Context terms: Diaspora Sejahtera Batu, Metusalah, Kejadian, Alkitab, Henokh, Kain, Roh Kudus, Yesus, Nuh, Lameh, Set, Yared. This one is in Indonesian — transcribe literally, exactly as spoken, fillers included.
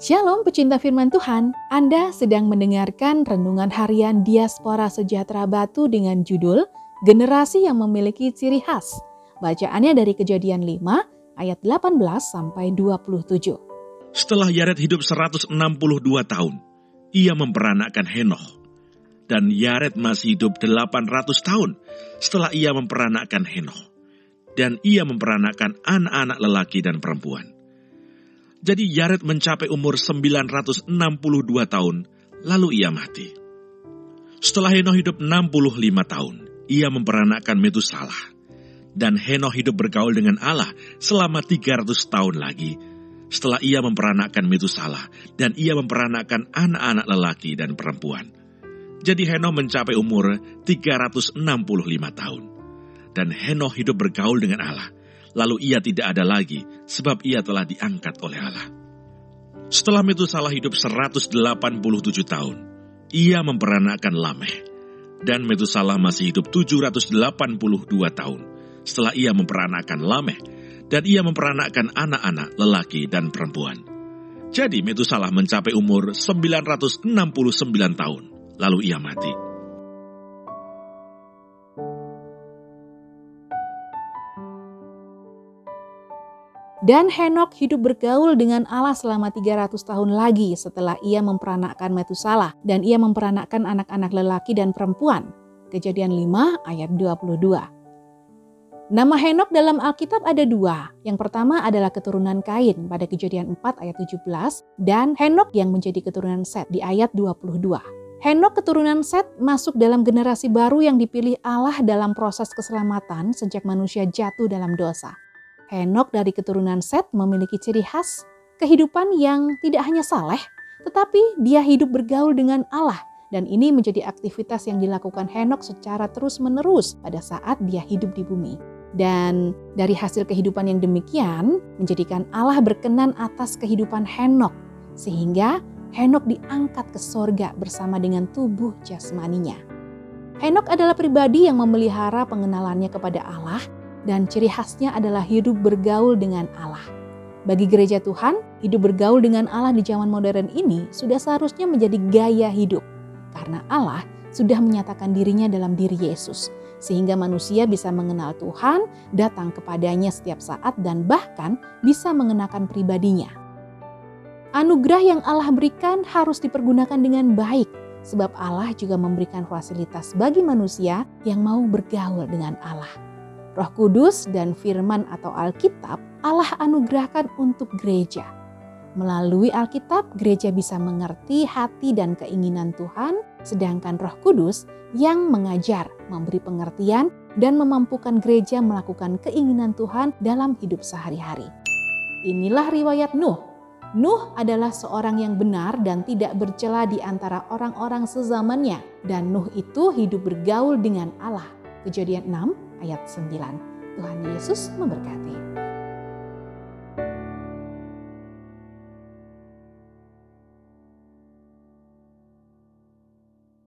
Shalom pecinta firman Tuhan, Anda sedang mendengarkan Renungan Harian Diaspora Sejahtera Batu dengan judul Generasi yang Memiliki Ciri Khas. Bacaannya dari Kejadian lima ayat delapan belas sampai dua puluh tujuh. Setelah Yared hidup seratus enam puluh dua tahun, ia memperanakkan Henokh. Dan Yared masih hidup delapan ratus tahun setelah ia memperanakkan Henokh. Dan ia memperanakkan anak-anak lelaki dan perempuan. Jadi Yared mencapai umur sembilan ratus enam puluh dua tahun, lalu ia mati. Setelah Henokh hidup enam puluh lima tahun, ia memperanakkan Metusalah. Dan Henokh hidup bergaul dengan Allah selama tiga ratus tahun lagi, setelah ia memperanakkan Metusalah, dan ia memperanakkan anak-anak lelaki dan perempuan. Jadi Henokh mencapai umur tiga ratus enam puluh lima tahun. Dan Henokh hidup bergaul dengan Allah. Lalu ia tidak ada lagi, sebab ia telah diangkat oleh Allah. Setelah Metusalah hidup seratus delapan puluh tujuh tahun, ia memperanakkan Lameh. Dan Metusalah masih hidup tujuh ratus delapan puluh dua tahun, setelah ia memperanakkan Lameh. Dan ia memperanakkan anak-anak lelaki dan perempuan. Jadi Metusalah mencapai umur sembilan ratus enam puluh sembilan tahun, lalu ia mati. Dan Henokh hidup bergaul dengan Allah selama tiga ratus tahun lagi setelah ia memperanakkan Metusalah, dan ia memperanakkan anak-anak lelaki dan perempuan. Kejadian lima ayat dua puluh dua. Nama Henokh dalam Alkitab ada dua. Yang pertama adalah keturunan Kain pada Kejadian empat ayat tujuh belas, dan Henokh yang menjadi keturunan Set di ayat dua puluh dua. Henokh keturunan Set masuk dalam generasi baru yang dipilih Allah dalam proses keselamatan sejak manusia jatuh dalam dosa. Henokh dari keturunan Set memiliki ciri khas kehidupan yang tidak hanya saleh, tetapi dia hidup bergaul dengan Allah, dan ini menjadi aktivitas yang dilakukan Henokh secara terus-menerus pada saat dia hidup di bumi. Dan dari hasil kehidupan yang demikian menjadikan Allah berkenan atas kehidupan Henokh, sehingga Henokh diangkat ke sorga bersama dengan tubuh jasmaninya. Henokh adalah pribadi yang memelihara pengenalannya kepada Allah. Dan ciri khasnya adalah hidup bergaul dengan Allah. Bagi gereja Tuhan, hidup bergaul dengan Allah di zaman modern ini sudah seharusnya menjadi gaya hidup. Karena Allah sudah menyatakan dirinya dalam diri Yesus. Sehingga manusia bisa mengenal Tuhan, datang kepadanya setiap saat, dan bahkan bisa mengenakan pribadinya. Anugerah yang Allah berikan harus dipergunakan dengan baik. Sebab Allah juga memberikan fasilitas bagi manusia yang mau bergaul dengan Allah. Roh Kudus dan Firman atau Alkitab Allah anugerahkan untuk gereja. Melalui Alkitab, gereja bisa mengerti hati dan keinginan Tuhan, sedangkan Roh Kudus yang mengajar, memberi pengertian, dan memampukan gereja melakukan keinginan Tuhan dalam hidup sehari-hari. Inilah riwayat Nuh. Nuh adalah seorang yang benar dan tidak bercela di antara orang-orang sezamannya, dan Nuh itu hidup bergaul dengan Allah. Kejadian enam ayat sembilan. Tuhan Yesus memberkati.